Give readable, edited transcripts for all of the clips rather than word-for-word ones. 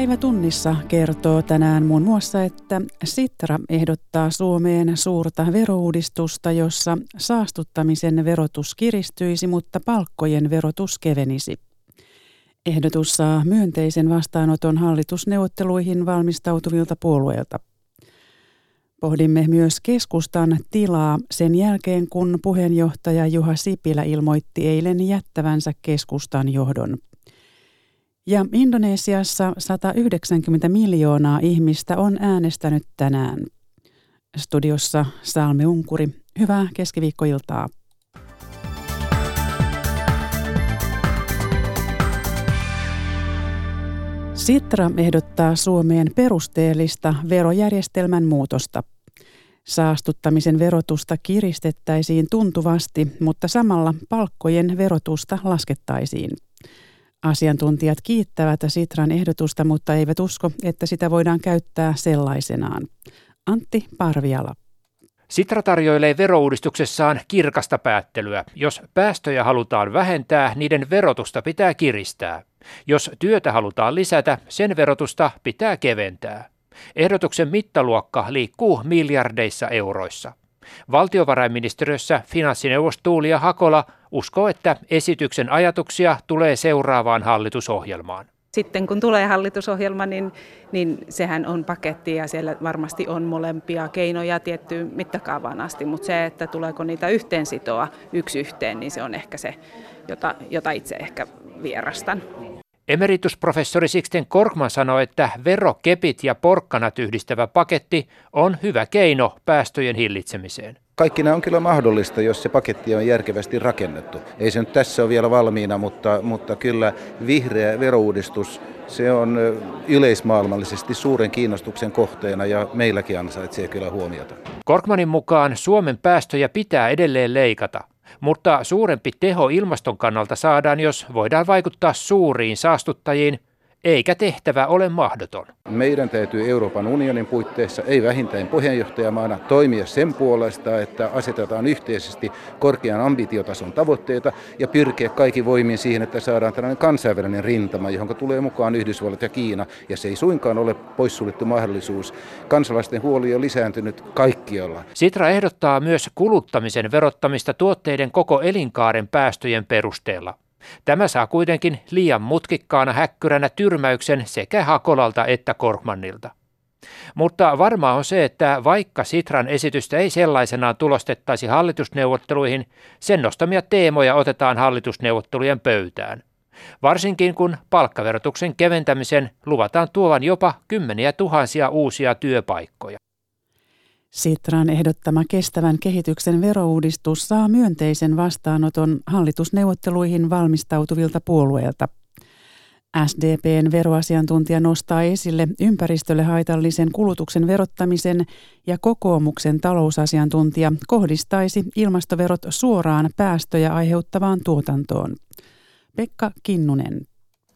Päivä tunnissa kertoo tänään muun muassa, että Sitra ehdottaa Suomeen suurta verouudistusta, jossa saastuttamisen verotus kiristyisi, mutta palkkojen verotus kevenisi. Ehdotus saa myönteisen vastaanoton hallitusneuvotteluihin valmistautuvilta puolueilta. Pohdimme myös keskustan tilaa sen jälkeen, kun puheenjohtaja Juha Sipilä ilmoitti eilen jättävänsä keskustan johdon. Ja Indonesiassa 190 miljoonaa ihmistä on äänestänyt tänään. Studiossa Salmi Unkuri. Hyvää keskiviikkoiltaa. Sitra ehdottaa Suomeen perusteellista verojärjestelmän muutosta. Saastuttamisen verotusta kiristettäisiin tuntuvasti, mutta samalla palkkojen verotusta laskettaisiin. Asiantuntijat kiittävät Sitran ehdotusta, mutta eivät usko, että sitä voidaan käyttää sellaisenaan. Antti Parviala. Sitra tarjoilee verouudistuksessaan kirkasta päättelyä. Jos päästöjä halutaan vähentää, niiden verotusta pitää kiristää. Jos työtä halutaan lisätä, sen verotusta pitää keventää. Ehdotuksen mittaluokka liikkuu miljardeissa euroissa. Valtiovarainministeriössä finanssineuvos Tuuli Hakola uskoo, että esityksen ajatuksia tulee seuraavaan hallitusohjelmaan. Sitten kun tulee hallitusohjelma, niin sehän on paketti ja siellä varmasti on molempia keinoja tiettyyn mittakaavaan asti, mutta se, että tuleeko niitä yhteen sitoa yksi yhteen, niin se on ehkä se, jota itse ehkä vierastan. Emeritusprofessori Sixten Korkman sanoi, että verokepit ja porkkanat yhdistävä paketti on hyvä keino päästöjen hillitsemiseen. Kaikki nämä on kyllä mahdollista, jos se paketti on järkevästi rakennettu. Ei se nyt tässä ole vielä valmiina, mutta kyllä vihreä verouudistus, se on yleismaailmallisesti suuren kiinnostuksen kohteena ja meilläkin ansaitsee kyllä huomiota. Korkmanin mukaan Suomen päästöjä pitää edelleen leikata. Mutta suurempi teho ilmaston kannalta saadaan, jos voidaan vaikuttaa suuriin saastuttajiin, eikä tehtävä ole mahdoton. Meidän täytyy Euroopan unionin puitteissa, ei vähintään puheenjohtajamaana, toimia sen puolesta, että asetetaan yhteisesti korkean ambitiotason tavoitteita ja pyrkiä kaikki voimin siihen, että saadaan tällainen kansainvälinen rintama, johon tulee mukaan Yhdysvallat ja Kiina. Ja se ei suinkaan ole poissuljettu mahdollisuus. Kansalaisten huoli on lisääntynyt kaikkialla. Sitra ehdottaa myös kuluttamisen verottamista tuotteiden koko elinkaaren päästöjen perusteella. Tämä saa kuitenkin liian mutkikkaana häkkyränä tyrmäyksen sekä Hakolalta että Korkmanilta. Mutta varmaa on se, että vaikka Sitran esitystä ei sellaisenaan tulostettaisi hallitusneuvotteluihin, sen nostamia teemoja otetaan hallitusneuvottelujen pöytään. Varsinkin kun palkkaverotuksen keventämisen luvataan tuovan jopa 10 000 uusia työpaikkoja. Sitran ehdottama kestävän kehityksen verouudistus saa myönteisen vastaanoton hallitusneuvotteluihin valmistautuvilta puolueilta. SDP:n veroasiantuntija nostaa esille ympäristölle haitallisen kulutuksen verottamisen ja kokoomuksen talousasiantuntija kohdistaisi ilmastoverot suoraan päästöjä aiheuttavaan tuotantoon. Pekka Kinnunen.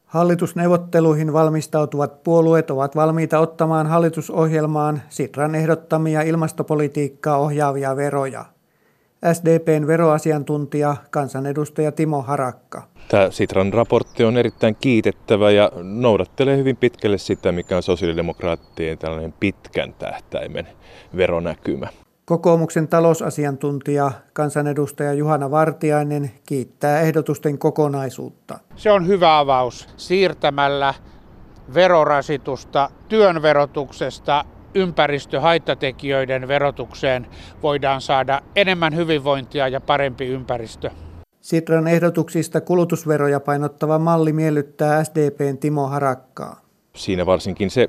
Hallitusneuvotteluihin valmistautuvat puolueet ovat valmiita ottamaan hallitusohjelmaan Sitran ehdottamia ilmastopolitiikkaa ohjaavia veroja. SDP:n veroasiantuntija, kansanedustaja Timo Harakka. Tämä Sitran raportti on erittäin kiitettävä ja noudattelee hyvin pitkälle sitä, mikä on sosiaalidemokraattien tällainen pitkän tähtäimen veronäkymä. Kokoomuksen talousasiantuntija, kansanedustaja Juhana Vartiainen kiittää ehdotusten kokonaisuutta. Se on hyvä avaus siirtämällä verorasitusta työn verotuksesta ympäristöhaittatekijöiden verotukseen. Voidaan saada enemmän hyvinvointia ja parempi ympäristö. Sitran ehdotuksista kulutusveroja painottava malli miellyttää SDP:n Timo Harakkaa. Siinä varsinkin se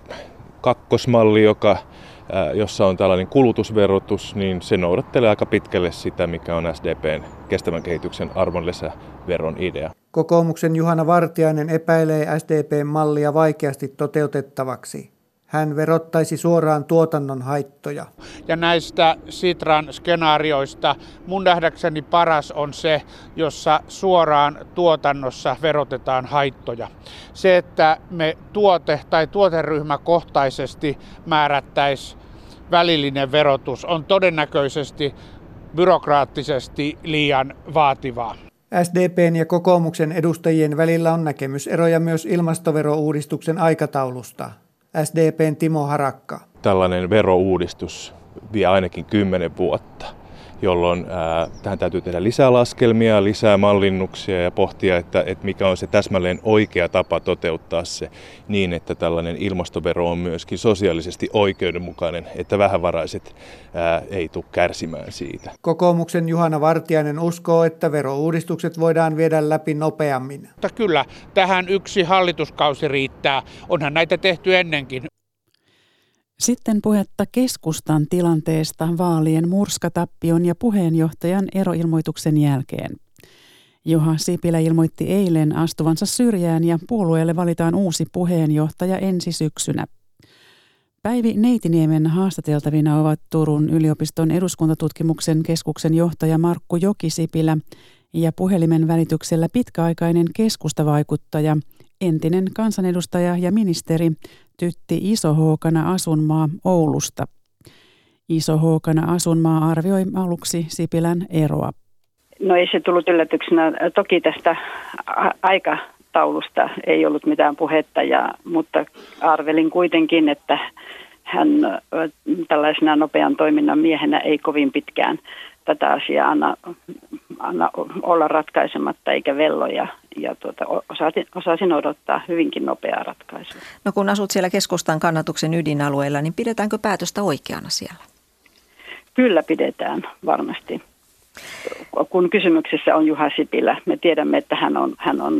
kakkosmalli, jossa on tällainen kulutusverotus, niin se noudattelee aika pitkälle sitä, mikä on SDP:n kestävän kehityksen arvonlisäveron idea. Kokoomuksen Juhana Vartiainen epäilee SDP:n mallia vaikeasti toteutettavaksi. Hän verottaisi suoraan tuotannon haittoja. Ja näistä Sitran skenaarioista mun nähdäkseni paras on se, jossa suoraan tuotannossa verotetaan haittoja. Se, että me tuote- tai tuoteryhmäkohtaisesti määrättäisiin välillinen verotus, on todennäköisesti byrokraattisesti liian vaativaa. SDP:n ja kokoomuksen edustajien välillä on näkemyseroja myös ilmastoverouudistuksen aikataulusta. SDP:n Timo Harakka. Tällainen verouudistus vie ainakin 10 vuotta, jolloin tähän täytyy tehdä lisää laskelmia, lisää mallinnuksia ja pohtia, että mikä on se täsmälleen oikea tapa toteuttaa se niin, että tällainen ilmastovero on myöskin sosiaalisesti oikeudenmukainen, että vähävaraiset ei tule kärsimään siitä. Kokoomuksen Juhana Vartiainen uskoo, että verouudistukset voidaan viedä läpi nopeammin. Mutta kyllä, tähän yksi hallituskausi riittää. Onhan näitä tehty ennenkin. Sitten puhetta keskustan tilanteesta vaalien murskatappion ja puheenjohtajan eroilmoituksen jälkeen. Juha Sipilä ilmoitti eilen astuvansa syrjään ja puolueelle valitaan uusi puheenjohtaja ensi syksynä. Päivi Neitiniemen haastateltavina ovat Turun yliopiston eduskuntatutkimuksen keskuksen johtaja Markku Jokisipilä ja puhelimen välityksellä pitkäaikainen keskustavaikuttaja, entinen kansanedustaja ja ministeri Tytti Isohookana-Asunmaa Oulusta. Isohookana-Asunmaa arvioi aluksi Sipilän eroa. No ei se tullut yllätyksenä. Toki tästä aikataulusta ei ollut mitään puhetta, mutta arvelin kuitenkin, että hän tällaisena nopean toiminnan miehenä ei kovin pitkään tätä asiaa anna olla ratkaisematta eikä vello ja osasin odottaa hyvinkin nopeaa ratkaisua. No kun asut siellä keskustan kannatuksen ydinalueella, niin pidetäänkö päätöstä oikeana siellä? Kyllä pidetään varmasti. Kun kysymyksessä on Juha Sipilä, me tiedämme, että hän on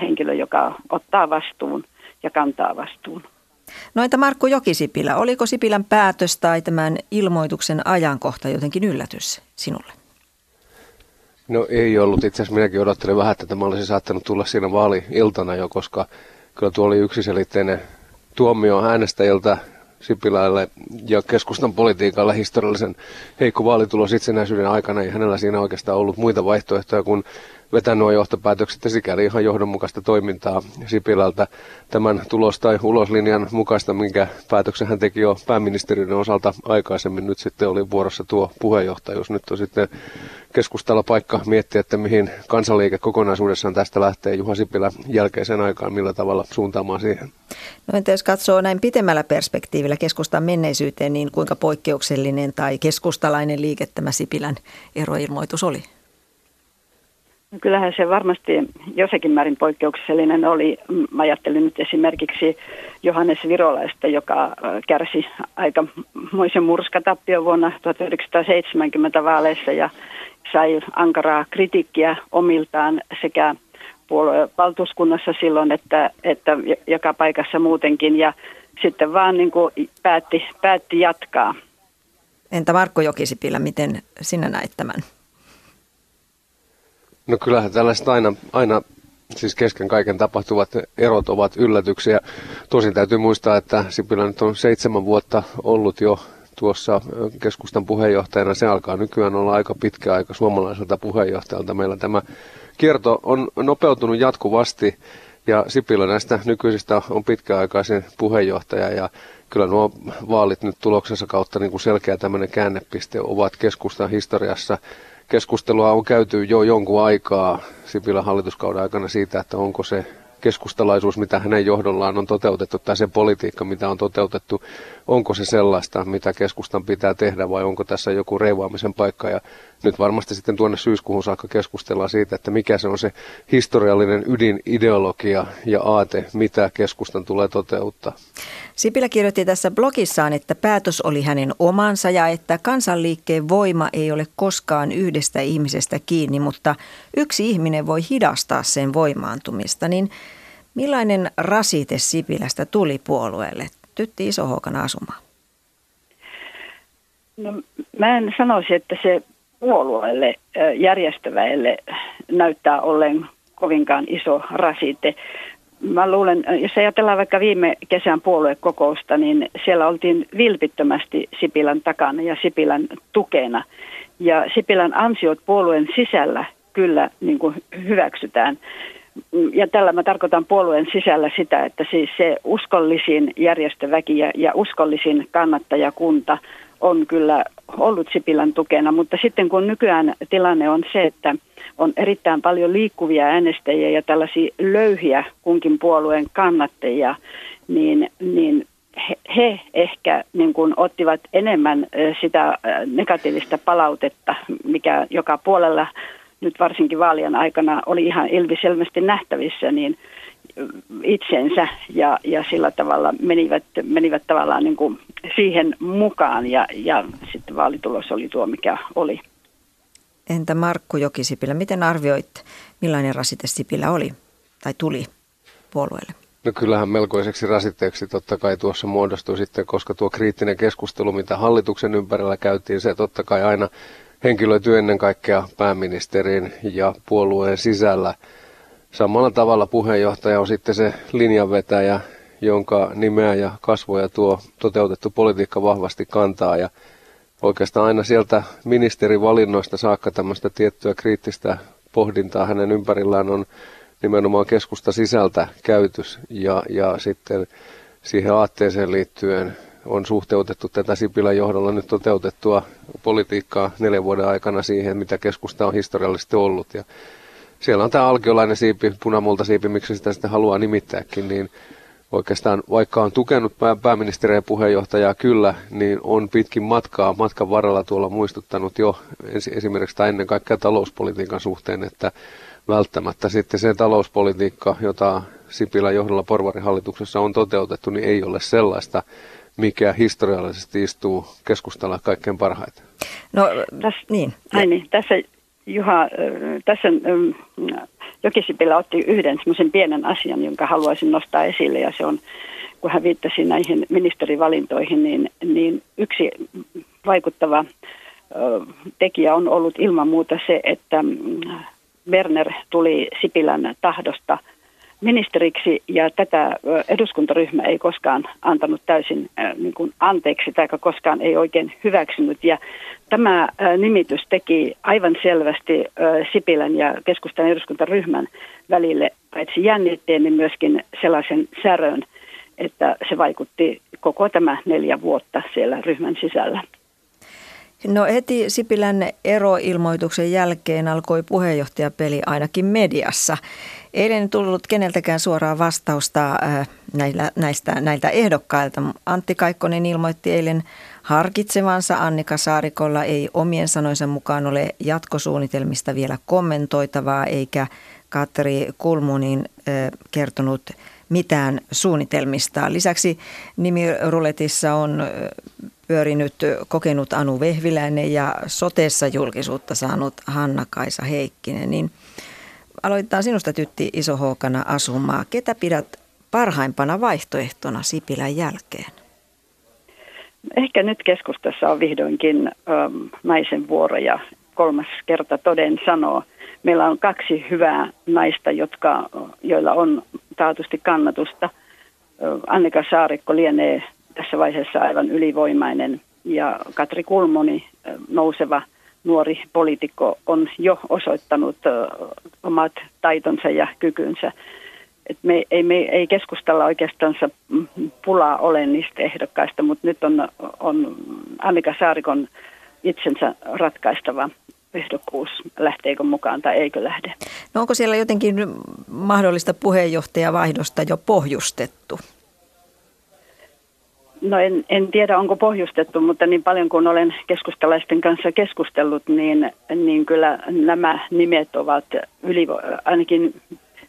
henkilö, joka ottaa vastuun ja kantaa vastuun. No entä Markku Jokisipilä, oliko Sipilän päätös tai tämän ilmoituksen ajankohta jotenkin yllätys sinulle? No ei ollut. Itse asiassa minäkin odottelin vähän, että tämä olisi saattanut tulla siinä vaali-iltana jo, koska kyllä tuo oli yksiselitteinen tuomio äänestäjiltä Sipilälle ja keskustan politiikalle historiallisen heikko vaalitulos itsenäisyyden aikana. Ei hänellä siinä oikeastaan ollut muita vaihtoehtoja kuin vetää nuo johtopäätökset ja sikäli ihan johdonmukaista toimintaa Sipilältä tämän tulos- tai uloslinjan mukaista, minkä päätöksen hän teki jo pääministeriön osalta aikaisemmin. Nyt sitten oli vuorossa tuo puheenjohtajuus. Nyt on sitten keskustalla paikka miettiä, että mihin kansanliike kokonaisuudessaan tästä lähtee Juha Sipilä jälkeisen aikaan, millä tavalla suuntaamaan siihen. No entä jos katsoo näin pitemmällä perspektiivillä keskustan menneisyyteen, niin kuinka poikkeuksellinen tai keskustalainen liike tämä Sipilän eroilmoitus oli? Kyllähän se varmasti jossakin määrin poikkeuksellinen oli. Mä ajattelin nyt esimerkiksi Johannes Virolaista, joka kärsi aikamoisen murskatappion vuonna 1970 vaaleissa ja sai ankaraa kritiikkiä omiltaan sekä puoluevaltuuskunnassa silloin että joka paikassa muutenkin ja sitten vaan niin kuin päätti jatkaa. Entä Markku Jokisipilä, miten sinä näit tämän? No kyllähän tällaiset aina siis kesken kaiken tapahtuvat erot ovat yllätyksiä. Tosin täytyy muistaa, että Sipilä nyt on 7 vuotta ollut jo tuossa keskustan puheenjohtajana. Se alkaa nykyään olla aika pitkä aika suomalaiselta puheenjohtajalta. Meillä tämä kierto on nopeutunut jatkuvasti ja Sipilä näistä nykyisistä on pitkäaikaisen puheenjohtaja ja kyllä nuo vaalit nyt tuloksensa kautta niin kuin selkeä tämmöinen käännepiste ovat keskustan historiassa. Keskustelua on käyty jo jonkun aikaa Sipilän hallituskauden aikana siitä, että onko se keskustalaisuus, mitä hänen johdollaan on toteutettu, tai se politiikka, mitä on toteutettu, onko se sellaista, mitä keskustan pitää tehdä, vai onko tässä joku reivaamisen paikka. Ja nyt varmasti sitten tuonne syyskuuhun saakka keskustellaan siitä, että mikä se on se historiallinen ydinideologia ja aate, mitä keskustan tulee toteuttaa. Sipilä kirjoitti tässä blogissaan, että päätös oli hänen omansa ja että kansanliikkeen voima ei ole koskaan yhdestä ihmisestä kiinni, mutta yksi ihminen voi hidastaa sen voimaantumista. Niin millainen rasite Sipilästä tuli puolueelle? Tytti Isohookana-Asunmaa. No, mä en sanoisi, että se puolueelle, järjestöväelle näyttää olleen kovinkaan iso rasite. Mä luulen, jos ajatellaan vaikka viime kesän puoluekokousta, niin siellä oltiin vilpittömästi Sipilän takana ja Sipilän tukena. Ja Sipilän ansiot puolueen sisällä kyllä niin kuin hyväksytään. Ja tällä mä tarkoitan puolueen sisällä sitä, että siis se uskollisin järjestöväki ja uskollisin kannattajakunta on kyllä ollut Sipilän tukena, mutta sitten kun nykyään tilanne on se, että on erittäin paljon liikkuvia äänestäjiä ja tällaisia löyhiä kunkin puolueen kannattajia, niin he ehkä niin kuin ottivat enemmän sitä negatiivista palautetta, mikä joka puolella nyt varsinkin vaalien aikana oli ihan ilmiselvästi nähtävissä, niin itsensä ja sillä tavalla menivät tavallaan niin kuin siihen mukaan ja sitten vaalitulos oli tuo, mikä oli. Entä Markku Jokisipilä, miten arvioit, millainen rasite Sipilä oli tai tuli puolueelle? No kyllähän melkoiseksi rasitteeksi totta kai tuossa muodostui sitten, koska tuo kriittinen keskustelu, mitä hallituksen ympärillä käytiin, se totta kai aina henkilöityi ennen kaikkea pääministerin ja puolueen sisällä. Samalla tavalla puheenjohtaja on sitten se linjanvetäjä, jonka nimeä ja kasvoja tuo toteutettu politiikka vahvasti kantaa. Ja oikeastaan aina sieltä ministerivalinnoista saakka tämmöistä tiettyä kriittistä pohdintaa hänen ympärillään on nimenomaan keskusta sisältä käytys. Ja sitten siihen aatteeseen liittyen on suhteutettu tätä Sipilän johdolla nyt toteutettua politiikkaa 4 vuoden aikana siihen, mitä keskusta on historiallisesti ollut. Ja siellä on tämä alkiolainen siipi, punamultasiipi, miksi sitä sitten haluaa nimittääkin, niin oikeastaan vaikka on tukenut pääministeriä ja puheenjohtajaa kyllä, niin on pitkin matkan varrella tuolla muistuttanut jo esimerkiksi tai ennen kaikkea talouspolitiikan suhteen, että välttämättä sitten se talouspolitiikka, jota Sipilän johdolla porvarihallituksessa on toteutettu, niin ei ole sellaista, mikä historiallisesti istuu keskustalla kaikkein parhaiten. No niin. Tässä Juha, tässä Jokisipilä otti yhden semmoisen pienen asian, jonka haluaisin nostaa esille, ja se on, kun hän viittasi näihin ministerivalintoihin, niin yksi vaikuttava tekijä on ollut ilman muuta se, että Berner tuli Sipilän tahdosta ministeriksi, ja tätä eduskuntaryhmä ei koskaan antanut täysin niin kuin anteeksi tai koskaan ei oikein hyväksynyt. Ja tämä nimitys teki aivan selvästi Sipilän ja keskustan eduskuntaryhmän välille paitsi jännitteen, niin myöskin sellaisen särön, että se vaikutti koko tämä 4 vuotta siellä ryhmän sisällä. No heti Sipilän eroilmoituksen jälkeen alkoi puheenjohtajapeli ainakin mediassa. Eilen ei tullut keneltäkään suoraa vastausta näiltä ehdokkailta. Antti Kaikkonen ilmoitti eilen harkitsevansa. Annika Saarikolla ei omien sanoinsa mukaan ole jatkosuunnitelmista vielä kommentoitavaa, eikä Katri Kulmunin kertonut mitään suunnitelmista. Lisäksi nimiruletissa on pyörinyt kokenut Anu Vehviläinen ja sotessa julkisuutta saanut Hanna-Kaisa Heikkinen. Niin aloitetaan sinusta, Tytti Isohookana-Asunmaa. Ketä pidät parhaimpana vaihtoehtona Sipilän jälkeen? Ehkä nyt keskustassa on vihdoinkin naisen vuoro ja 3. kerta toden sanoo. Meillä on 2 hyvää naista, joilla on taatusti kannatusta. Annika Saarikko lienee tässä vaiheessa aivan ylivoimainen ja Katri Kulmuni, nouseva nuori poliitikko, on jo osoittanut omat taitonsa ja kykynsä. Et ei keskustalla oikeastaan pulaa ole niistä ehdokkaista, mutta nyt on Annika Saarikon itsensä ratkaistava ehdokkuus, lähteekö mukaan tai eikö lähde. No onko siellä jotenkin mahdollista puheenjohtajavaihdosta jo pohjustettu? No en tiedä, onko pohjustettu, mutta niin paljon kuin olen keskustalaisten kanssa keskustellut, niin kyllä nämä nimet ovat ainakin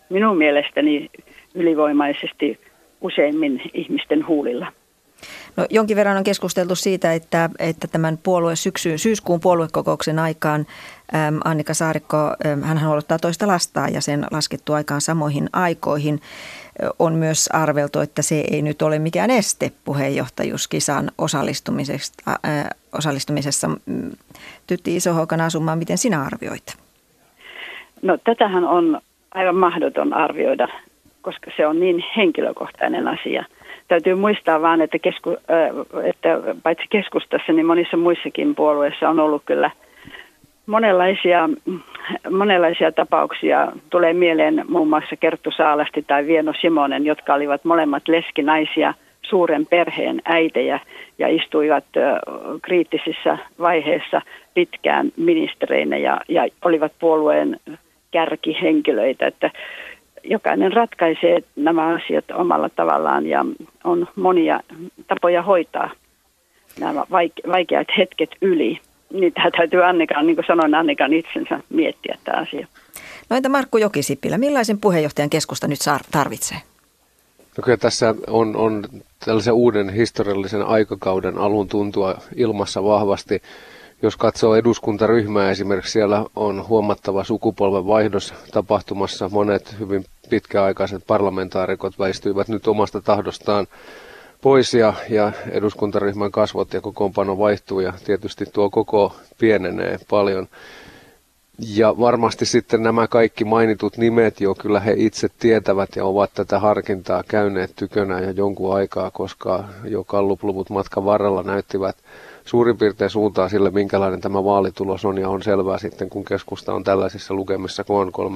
minun mielestäni ylivoimaisesti useimmin ihmisten huulilla. No, jonkin verran on keskusteltu siitä, että tämän syyskuun puoluekokouksen aikaan Annika Saarikko, hänhän odottaa toista lastaan ja sen laskettu aikaan samoihin aikoihin. On myös arveltu, että se ei nyt ole mikään este puheenjohtajuuskisaan osallistumisessa. Tytti Isohookana-Asunmaa, miten sinä arvioit? No tätähän on aivan mahdoton arvioida, koska se on niin henkilökohtainen asia. Täytyy muistaa vaan, että paitsi keskustassa, niin monissa muissakin puolueissa on ollut kyllä monenlaisia tapauksia. Tulee mieleen muun muassa Kerttu Saalasti tai Vieno Simonen, jotka olivat molemmat leskinaisia suuren perheen äitejä ja istuivat kriittisissä vaiheissa pitkään ministereinä ja olivat puolueen kärkihenkilöitä, että jokainen ratkaisee nämä asiat omalla tavallaan ja on monia tapoja hoitaa nämä vaikeat hetket yli. Niitä täytyy Annikan, niin kuin sanoin, Annikan itsensä miettiä tämä asia. No entä Markku Jokisipilä, millaisen puheenjohtajan keskusta nyt tarvitsee? No kyllä tässä on tällaisen uuden historiallisen aikakauden alun tuntua ilmassa vahvasti. Jos katsoo eduskuntaryhmää esimerkiksi, siellä on huomattava sukupolven vaihdos tapahtumassa. Monet hyvin pitkäaikaiset parlamentaarikot väistyivät nyt omasta tahdostaan pois ja eduskuntaryhmän kasvot ja kokoonpano vaihtuu ja tietysti tuo koko pienenee paljon. Ja varmasti sitten nämä kaikki mainitut nimet jo kyllä he itse tietävät ja ovat tätä harkintaa käyneet tykönään jo jonkun aikaa, koska jo gallupluvut matkan varrella näyttivät suurin piirtein suuntaa sille, minkälainen tämä vaalitulos on, ja on selvää sitten, kun keskusta on tällaisissa lukemissa, kun on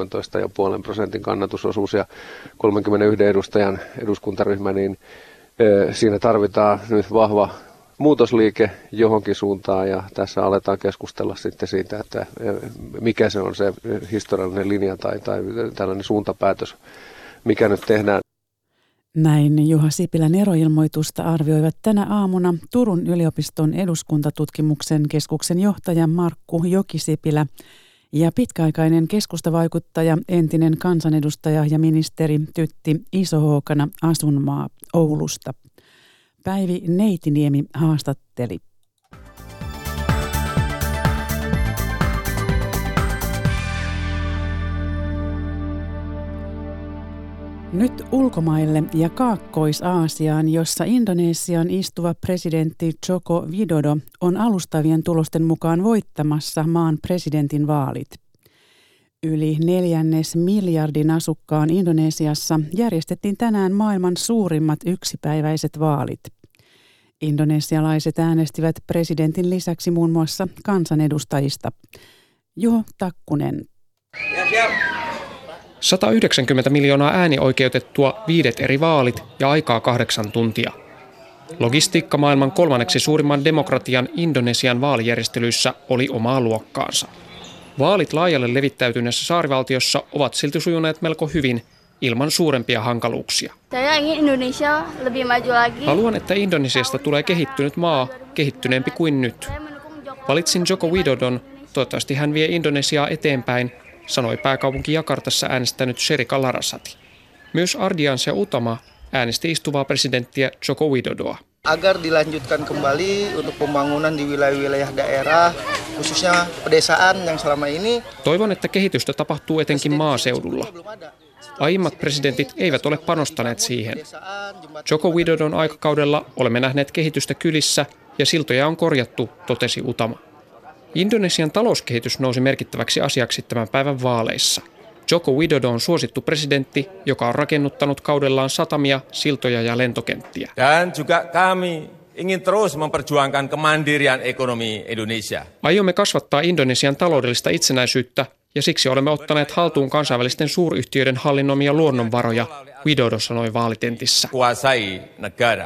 13,5% kannatusosuus ja 31 edustajan eduskuntaryhmä, niin siinä tarvitaan nyt vahva muutosliike johonkin suuntaan, ja tässä aletaan keskustella sitten siitä, että mikä se on se historiallinen linja tai tällainen suuntapäätös, mikä nyt tehdään. Näin Juha Sipilän eroilmoitusta arvioivat tänä aamuna Turun yliopiston eduskuntatutkimuksen keskuksen johtaja Markku Jokisipilä ja pitkäaikainen keskustavaikuttaja, entinen kansanedustaja ja ministeri Tytti Isohookana-Asunmaa Oulusta. Päivi Neitiniemi haastatteli. Nyt ulkomaille ja Kaakkois-Aasiaan, jossa Indonesian istuva presidentti Joko Widodo on alustavien tulosten mukaan voittamassa maan presidentin vaalit. Yli 4,5 miljardin asukkaan Indonesiassa järjestettiin tänään maailman suurimmat yksipäiväiset vaalit. Indonesialaiset äänestivät presidentin lisäksi muun muassa kansanedustajista. Juho Takkunen. 190 miljoonaa äänioikeutettua, 5 eri vaalit ja aikaa 8 tuntia. Logistiikka maailman kolmanneksi suurimman demokratian Indonesian vaalijärjestelyissä oli omaa luokkaansa. Vaalit laajalle levittäytyneessä saarivaltiossa ovat silti sujuneet melko hyvin, ilman suurempia hankaluuksia. Haluan, että Indonesiasta tulee kehittynyt maa, kehittyneempi kuin nyt. Valitsin Joko Widodon, toivottavasti hän vie Indonesiaa eteenpäin, sanoi pääkaupunki Jakartassa äänestänyt Sherika Larasati. Myös Ardians ja Utama äänesti istuvaa presidenttiä Joko Widodoa. Agar dilanjutkan kembali untuk pembangunan di wilayah-wilayah daerah, khususnya pedesaan yang selama ini. Toivon, että kehitystä tapahtuu etenkin maaseudulla. Aiemmat presidentit eivät ole panostaneet siihen. Joko Widodon aikakaudella olemme nähneet kehitystä kylissä ja siltoja on korjattu, totesi Utama. Indonesian talouskehitys nousi merkittäväksi asiaksi tämän päivän vaaleissa. Joko Widodo on suosittu presidentti, joka on rakennuttanut kaudellaan satamia, siltoja ja lentokenttiä. Dan juga kami ingin terus memperjuangkan kemandirian ekonomi Indonesia. Aiomme kasvattaa Indonesian taloudellista itsenäisyyttä ja siksi olemme ottaneet haltuun kansainvälisten suuryhtiöiden hallinnoimia luonnonvaroja, Widodo sanoi vaalitentissä. Kuasai negara.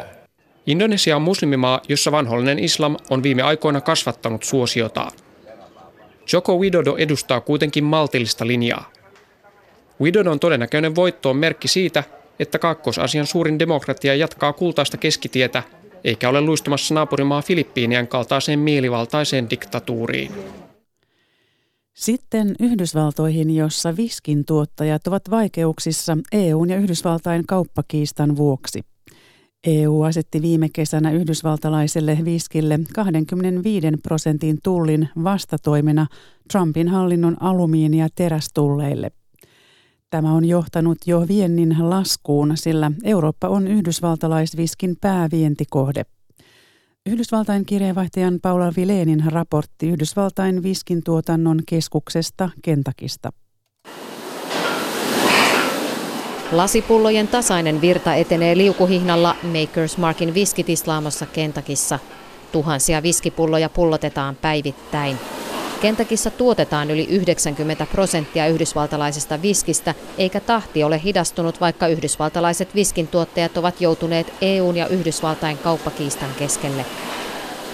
Indonesia on muslimimaa, jossa vanhollinen islam on viime aikoina kasvattanut suosiotaan. Joko Widodo edustaa kuitenkin maltillista linjaa. Widodon todennäköinen voitto on merkki siitä, että Kaakkois-Aasian suurin demokratia jatkaa kultaista keskitietä, eikä ole luistumassa naapurimaa Filippiinien kaltaiseen mielivaltaiseen diktatuuriin. Sitten Yhdysvaltoihin, jossa viskin tuottajat ovat vaikeuksissa EU:n ja Yhdysvaltain kauppakiistan vuoksi. EU asetti viime kesänä yhdysvaltalaiselle viskille 25% tullin vastatoimena Trumpin hallinnon alumiini- ja terästulleille. Tämä on johtanut jo viennin laskuun, sillä Eurooppa on yhdysvaltalaisviskin päävientikohde. Yhdysvaltain kirjeenvaihtajan Paula Vilénin raportti Yhdysvaltain viskin tuotannon keskuksesta Kentakista. Lasipullojen tasainen virta etenee liukuhihnalla Maker's Markin viskitislaamassa Kentakissa. Tuhansia viskipulloja pullotetaan päivittäin. Kentakissa tuotetaan yli 90% yhdysvaltalaisesta viskistä, eikä tahti ole hidastunut, vaikka yhdysvaltalaiset viskintuottajat ovat joutuneet EU:n ja Yhdysvaltain kauppakiistan keskelle.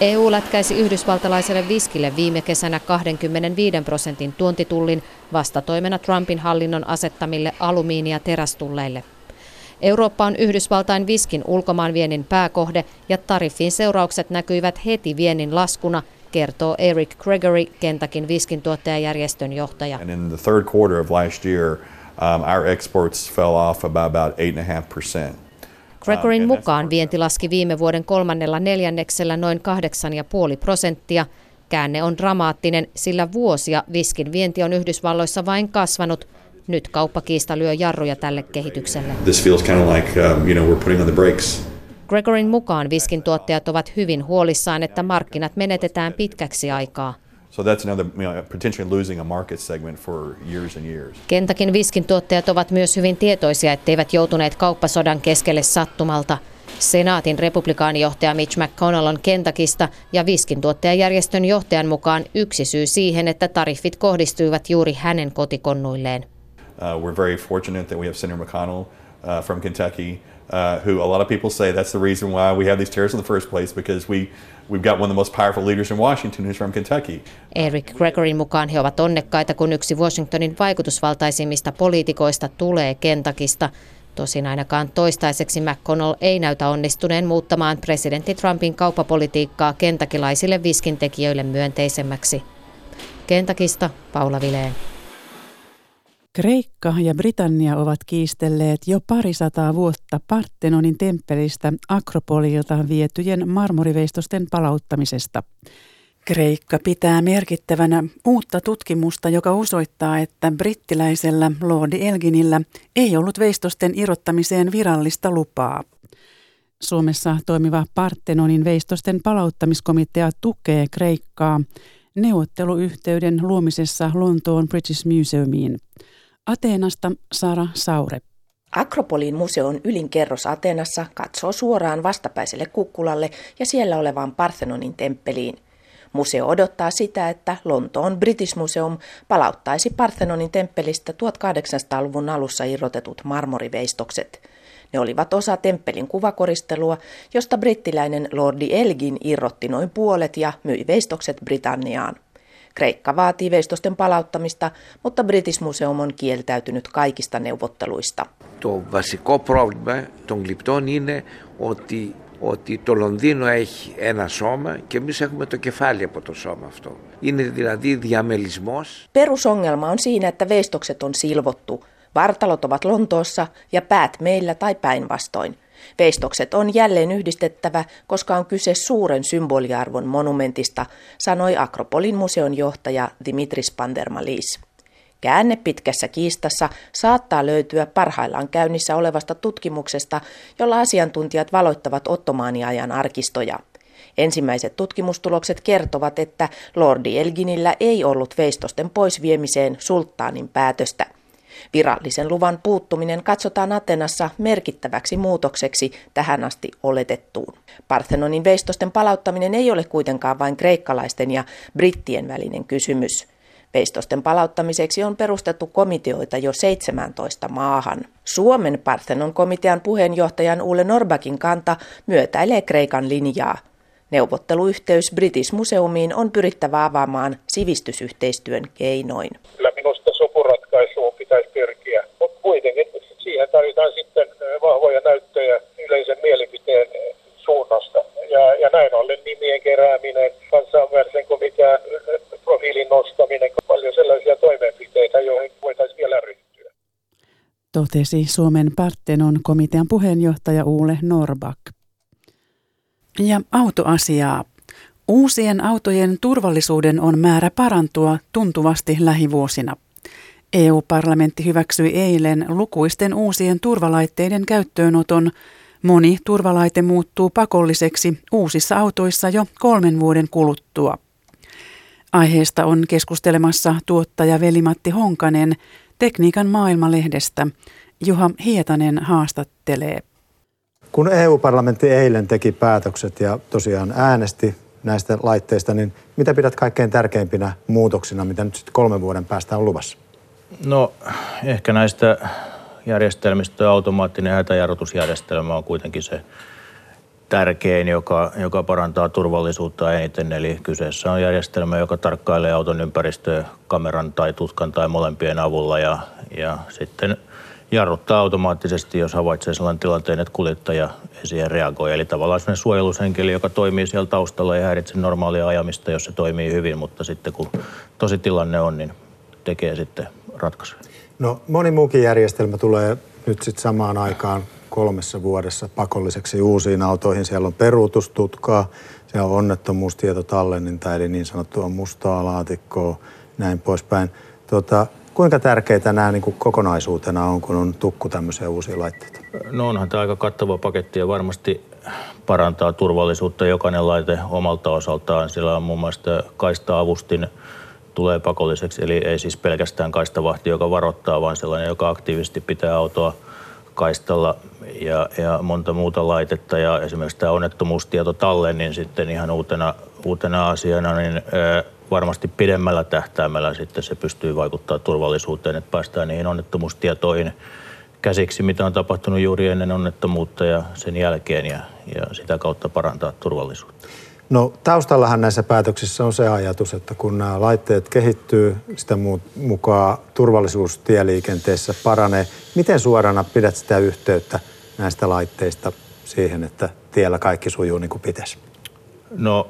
EU lätkäisi yhdysvaltalaiselle viskille viime kesänä 25% tuontitullin vastatoimena Trumpin hallinnon asettamille alumiini- ja terästulleille. Eurooppa on Yhdysvaltain viskin ulkomaanviennin pääkohde ja tariffin seuraukset näkyivät heti viennin laskuna, kertoo Eric Gregory, Kentakin viskintuottajajärjestön johtaja. And in the third quarter of last year, our exports fell off by about 8.5%. Gregoryn mukaan vienti laski viime vuoden 3. neljänneksellä noin 8,5%. Käänne on dramaattinen, sillä vuosia viskin vienti on Yhdysvalloissa vain kasvanut. Nyt kauppakiista lyö jarruja tälle kehitykselle. Gregoryn mukaan viskin tuottajat ovat hyvin huolissaan, että markkinat menetetään pitkäksi aikaa. Kentakin viskin tuottajat ovat myös hyvin tietoisia, etteivät joutuneet kauppasodan keskelle sattumalta. Senaatin republikaanijohtaja Mitch McConnell on Kentakista ja viskin tuottajajärjestön johtajan mukaan yksi syy siihen, että tariffit kohdistuivat juuri hänen kotikonnuilleen. We're very fortunate that we have Senator McConnell from Kentucky, who a lot of people say that's the reason why we have these tariffs in the first place, because we've got one of the most powerful leaders in Washington who's from Kentucky. Eric Gregoryn mukaan he ovat onnekkaita, kun yksi Washingtonin vaikutusvaltaisimmista poliitikoista tulee Kentakista. Tosin ainakaan toistaiseksi McConnell ei näytä onnistuneen muuttamaan presidentti Trumpin kauppapolitiikkaa kentakilaisille viskintekijöille myönteisemmäksi. Kentakista Paula Vilén. Kreikka ja Britannia ovat kiistelleet jo 200 vuotta Partenonin temppelistä Akropolilta vietyjen marmoriveistosten palauttamisesta. Kreikka pitää merkittävänä uutta tutkimusta, joka osoittaa, että brittiläisellä Lordi Elginillä ei ollut veistosten irrottamiseen virallista lupaa. Suomessa toimiva Partenonin veistosten palauttamiskomitea tukee Kreikkaa neuvotteluyhteyden luomisessa Lontoon British Museumiin. Ateenasta Sara Saure. Akropolin museon ylin kerros Ateenassa katsoo suoraan vastapäiselle kukkulalle ja siellä olevaan Parthenonin temppeliin. Museo odottaa sitä, että Lontoon British Museum palauttaisi Parthenonin temppelistä 1800-luvun alussa irrotetut marmoriveistokset. Ne olivat osa temppelin kuvakoristelua, josta brittiläinen Lordi Elgin irrotti noin puolet ja myi veistokset Britanniaan. Kreikka vaatii veistosten palauttamista, mutta British Museum on kieltäytynyt kaikista neuvotteluista. Το βασικό πρόβλημα των γλυπτών είναι ότι το Λονδίνο έχει ένα σώμα και εμείς έχουμε το κεφάλι από το σώμα αυτό. Είναι δηλαδή διαμελισμός. Perusongelma on siinä, että veistokset on silvottu. Vartalot ovat Lontoossa ja päät meillä tai päinvastoin. Veistokset on jälleen yhdistettävä, koska on kyse suuren symboliarvon monumentista, sanoi Akropolin museon johtaja Dimitris Pandermalis. Käänne pitkässä kiistassa saattaa löytyä parhaillaan käynnissä olevasta tutkimuksesta, jolla asiantuntijat valoittavat ottomaaniajan arkistoja. Ensimmäiset tutkimustulokset kertovat, että Lordi Elginillä ei ollut veistosten poisviemiseen sulttaanin päätöstä. Virallisen luvan puuttuminen katsotaan Atenassa merkittäväksi muutokseksi tähän asti oletettuun. Parthenonin veistosten palauttaminen ei ole kuitenkaan vain kreikkalaisten ja brittien välinen kysymys. Veistosten palauttamiseksi on perustettu komiteoita jo 17 maahan. Suomen Parthenon komitean puheenjohtajan Uule Nordbäckin kanta myötäilee Kreikan linjaa. Neuvotteluyhteys British Museumiin on pyrittävä avaamaan sivistysyhteistyön keinoin. Kyllä minusta sopuratkaisuun pitäisi pyrkiä, mutta kuitenkin siihen tarvitaan sitten vahvoja näyttöjä yleisen mielipiteen suunnasta. Ja näin ollen nimien kerääminen, kansainvälisen komitean profiilin nostaminen, paljon sellaisia toimenpiteitä, joihin voitaisiin vielä ryhtyä. Totesi Suomen Parthenon komitean puheenjohtaja Uule Nordbäck. Ja autoasiaa. Uusien autojen turvallisuuden on määrä parantua tuntuvasti lähivuosina. EU-parlamentti hyväksyi eilen lukuisten uusien turvalaitteiden käyttöönoton. Moni turvalaite muuttuu pakolliseksi uusissa autoissa jo 3 vuoden kuluttua. Aiheesta on keskustelemassa tuottaja Veli-Matti Honkanen Tekniikan maailma-lehdestä. Juha Hietanen haastattelee. Kun EU-parlamentti eilen teki päätökset ja tosiaan äänesti näistä laitteista, niin mitä pidät kaikkein tärkeimpinä muutoksina, mitä nyt sitten 3 vuoden päästä on luvassa? No ehkä näistä järjestelmistä automaattinen hätäjarrutusjärjestelmä on kuitenkin se tärkein, joka parantaa turvallisuutta eniten. Eli kyseessä on järjestelmä, joka tarkkailee auton ympäristöä kameran tai tutkan tai molempien avulla ja sitten jarruttaa automaattisesti, jos havaitsee sellainen tilanteen, että kuljettaja ei siihen reagoi. Eli tavallaan sellainen suojelushenkilö, joka toimii siellä taustalla ja häiritsee normaalia ajamista, jos se toimii hyvin, mutta sitten kun tositilanne on, niin tekee sitten ratkaisuja. No moni muukin järjestelmä tulee nyt sitten samaan aikaan 3 vuodessa pakolliseksi uusiin autoihin. Siellä on peruutustutkaa, siellä on onnettomuustietotallenninta, eli niin sanottua mustaa laatikkoa, näin poispäin. Kuinka tärkeitä nämä niin kuin kokonaisuutena on, kun on tukku tämmöisiä uusia laitteita? No onhan tämä aika kattava paketti ja varmasti parantaa turvallisuutta jokainen laite omalta osaltaan. Sillä on muun muassa kaista-avustin tulee pakolliseksi, eli ei siis pelkästään kaistavahti, joka varoittaa, vaan sellainen, joka aktiivisesti pitää autoa kaistalla ja monta muuta laitetta. Ja esimerkiksi tämä onnettomuustietotalle, niin sitten ihan uutena asiana, niin varmasti pidemmällä tähtäimellä sitten se pystyy vaikuttaa turvallisuuteen, että päästään niihin onnettomuustietoihin käsiksi, mitä on tapahtunut juuri ennen onnettomuutta ja sen jälkeen ja sitä kautta parantaa turvallisuutta. No taustallahan näissä päätöksissä on se ajatus, että kun nämä laitteet kehittyy, sitä mukaan turvallisuus tieliikenteessä paranee. Miten suorana pidät sitä yhteyttä näistä laitteista siihen, että tiellä kaikki sujuu niin kuin pitäisi? No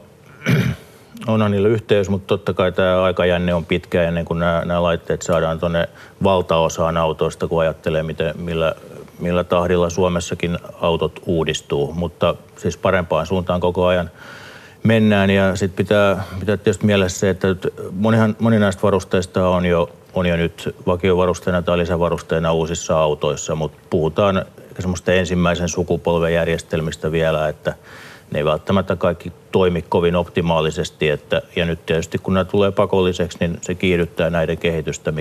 onhan niillä yhteys, mutta totta kai tämä aikajänne on pitkä ennen kuin nämä laitteet saadaan tuonne valtaosaan autoista, kun ajattelee, millä tahdilla Suomessakin autot uudistuu. Mutta siis parempaan suuntaan koko ajan mennään ja sitten pitää tietysti mielessä se, että moni näistä varusteista on jo nyt vakiovarusteena tai lisävarusteena uusissa autoissa, mutta puhutaan semmoista ensimmäisen sukupolven järjestelmistä vielä, että ne ei välttämättä kaikki toimi kovin optimaalisesti. Ja nyt tietysti kun nämä tulee pakolliseksi, niin se kiihdyttää näiden kehitystä,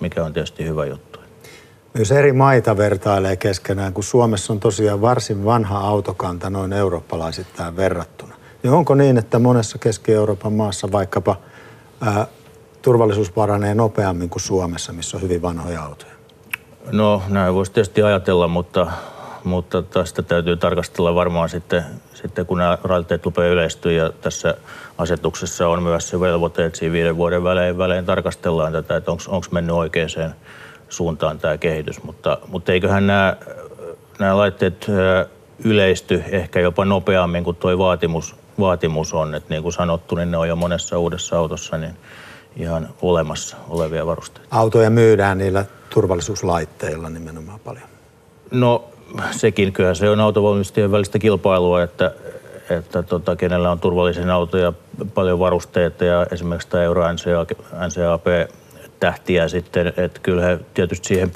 mikä on tietysti hyvä juttu. Jos eri maita vertailee keskenään, kun Suomessa on tosiaan varsin vanha autokanta noin eurooppalaisittain verrattuna, niin onko niin, että monessa Keski-Euroopan maassa vaikkapa turvallisuus paranee nopeammin kuin Suomessa, missä on hyvin vanhoja autoja? No näin voisi tietysti ajatella, mutta tästä täytyy tarkastella varmaan sitten kun nämä raiteet rupeaa yleistyä ja tässä asetuksessa on myös se velvoite, että siinä 5 vuoden välein tarkastellaan tätä, että onko mennyt oikeaan suuntaan tämä kehitys. Mutta eiköhän nämä laitteet yleisty ehkä jopa nopeammin kuin tuo vaatimus on. Et niin kuin sanottu, niin ne on jo monessa uudessa autossa niin ihan olemassa olevia varusteita. Autoja myydään niillä turvallisuuslaitteilla nimenomaan paljon. No sekin, kyllä se on autovalmistajien välistä kilpailua, että kenellä on turvallisen auto ja paljon varusteita ja esimerkiksi tämä Euro NCAP-tähtiä sitten, että kyllä he tietysti siihen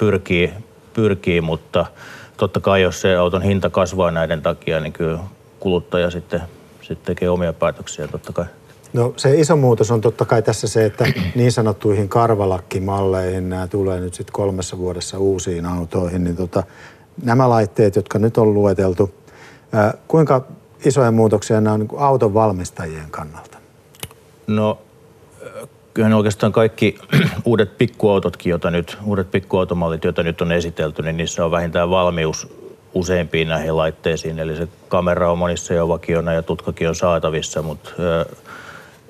pyrkii, mutta totta kai jos se auton hinta kasvaa näiden takia, niin kyllä kuluttaja sitten tekee omia päätöksiä totta kai. No se iso muutos on totta kai tässä se, että niin sanottuihin karvalakkimalleihin nämä tulee nyt sitten 3 vuodessa uusiin autoihin, niin nämä laitteet, jotka nyt on lueteltu, kuinka isoja muutoksia nämä on auton valmistajien kannalta? No kyllähän oikeastaan kaikki uudet pikkuautotkin, uudet pikkuautomallit, joita nyt on esitelty, niin niissä on vähintään valmius useimpiin näihin laitteisiin. Eli se kamera on monissa jo vakiona ja tutkakin on saatavissa, mutta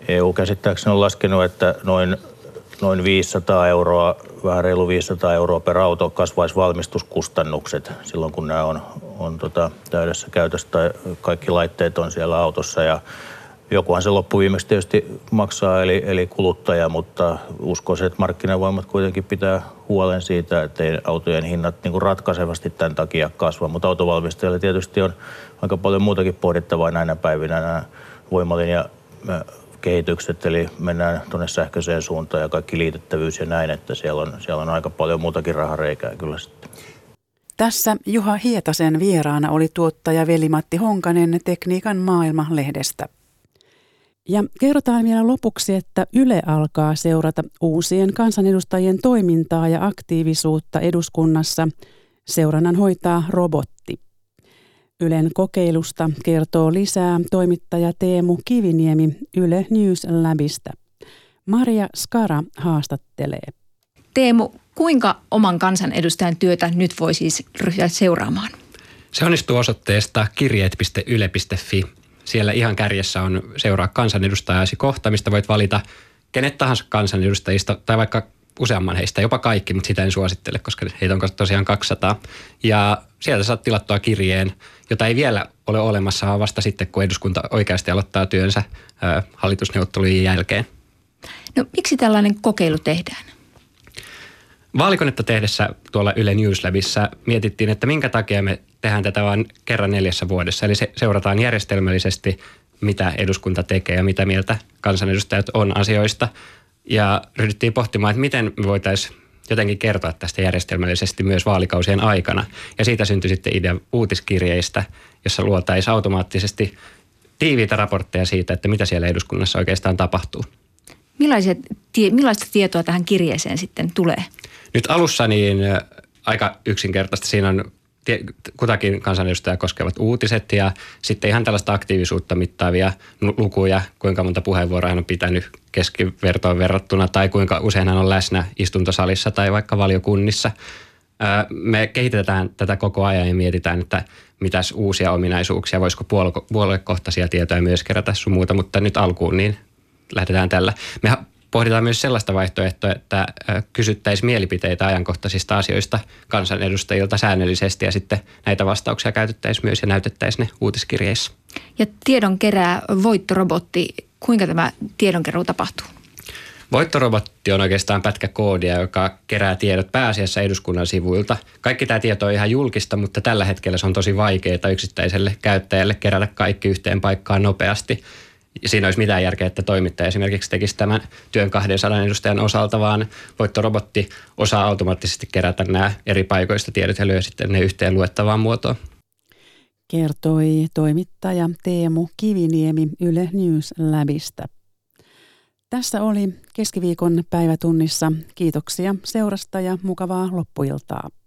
EU käsittääkseni on laskenut, että noin 500 €, vähän reilu 500 € per auto kasvaisi valmistuskustannukset silloin, kun nämä on täydessä käytössä tai kaikki laitteet on siellä autossa. Ja jokuhan se loppuviimeksi tietysti maksaa, eli kuluttaja, mutta uskoisin, että markkinavoimat kuitenkin pitää huolen siitä, ettei autojen hinnat niin kuin ratkaisevasti tämän takia kasva. Mutta autovalmistajilla tietysti on aika paljon muutakin pohdittavaa näinä päivinä nämä voimalinjakehitykset, eli mennään tuonne sähköiseen suuntaan ja kaikki liitettävyys ja näin, että siellä on aika paljon muutakin rahareikää kyllä sitten. Tässä Juha Hietasen vieraana oli tuottaja Veli-Matti Honkanen Tekniikan maailma-lehdestä. Ja kerrotaan vielä lopuksi, että Yle alkaa seurata uusien kansanedustajien toimintaa ja aktiivisuutta eduskunnassa. Seurannan hoitaa robotti. Ylen kokeilusta kertoo lisää toimittaja Teemu Kiviniemi Yle News Labista. Maria Skara haastattelee. Teemu, kuinka oman kansanedustajan työtä nyt voi siis ryhtyä seuraamaan? Se onnistuu osoitteesta kirjeet.yle.fi. Siellä ihan kärjessä on seuraa kansanedustajasi kohta, mistä voit valita kenet tahansa kansanedustajista tai vaikka useamman heistä, jopa kaikki, mutta sitä en suosittele, koska heitä on tosiaan 200. Ja sieltä saat tilattua kirjeen, jota ei vielä ole olemassa, vasta sitten, kun eduskunta oikeasti aloittaa työnsä hallitusneuvottelujen jälkeen. No miksi tällainen kokeilu tehdään? Vaalikonetta tehdessä tuolla Yle News Labissa mietittiin, että minkä takia me tehdään tätä vain kerran 4 vuodessa. Eli seurataan järjestelmällisesti, mitä eduskunta tekee ja mitä mieltä kansanedustajat on asioista. Ja ryhdyttiin pohtimaan, että miten me voitaisiin jotenkin kertoa tästä järjestelmällisesti myös vaalikausien aikana. Ja siitä syntyi sitten idea uutiskirjeistä, jossa luotaisiin automaattisesti tiiviitä raportteja siitä, että mitä siellä eduskunnassa oikeastaan tapahtuu. Millaista tietoa tähän kirjeeseen sitten tulee? Nyt alussa niin aika yksinkertaisesti siinä on kutakin kansanedustajaa koskevat uutiset ja sitten ihan tällaista aktiivisuutta mittaavia lukuja, kuinka monta puheenvuoroa hän on pitänyt keskivertoon verrattuna tai kuinka usein hän on läsnä istuntosalissa tai vaikka valiokunnissa. Me kehitetään tätä koko ajan ja mietitään, että mitäs uusia ominaisuuksia, voisiko puoluekohtaisia tietoja myös kerätä sun muuta, mutta nyt alkuun niin lähdetään tällä. Me pohditaan myös sellaista vaihtoehtoa, että kysyttäisiin mielipiteitä ajankohtaisista asioista kansanedustajilta säännöllisesti ja sitten näitä vastauksia käytettäisiin myös ja näytettäisiin ne uutiskirjeissä. Ja tiedon kerää voittorobotti, kuinka tämä tiedonkeruu tapahtuu? Voittorobotti on oikeastaan pätkä koodia, joka kerää tiedot pääasiassa eduskunnan sivuilta. Kaikki tämä tieto on ihan julkista, mutta tällä hetkellä se on tosi vaikeaa yksittäiselle käyttäjälle kerätä kaikki yhteen paikkaan nopeasti. Siinä olisi mitään järkeä, että toimittaja esimerkiksi tekisi tämän työn 200 edustajan osalta, vaan voittorobotti osaa automaattisesti kerätä nämä eri paikoista tiedot ja lyö sitten ne yhteen luettavaan muotoon. Kertoi toimittaja Teemu Kiviniemi Yle News Labista. Tässä oli keskiviikon päivätunnissa. Kiitoksia seurasta ja mukavaa loppuiltaa.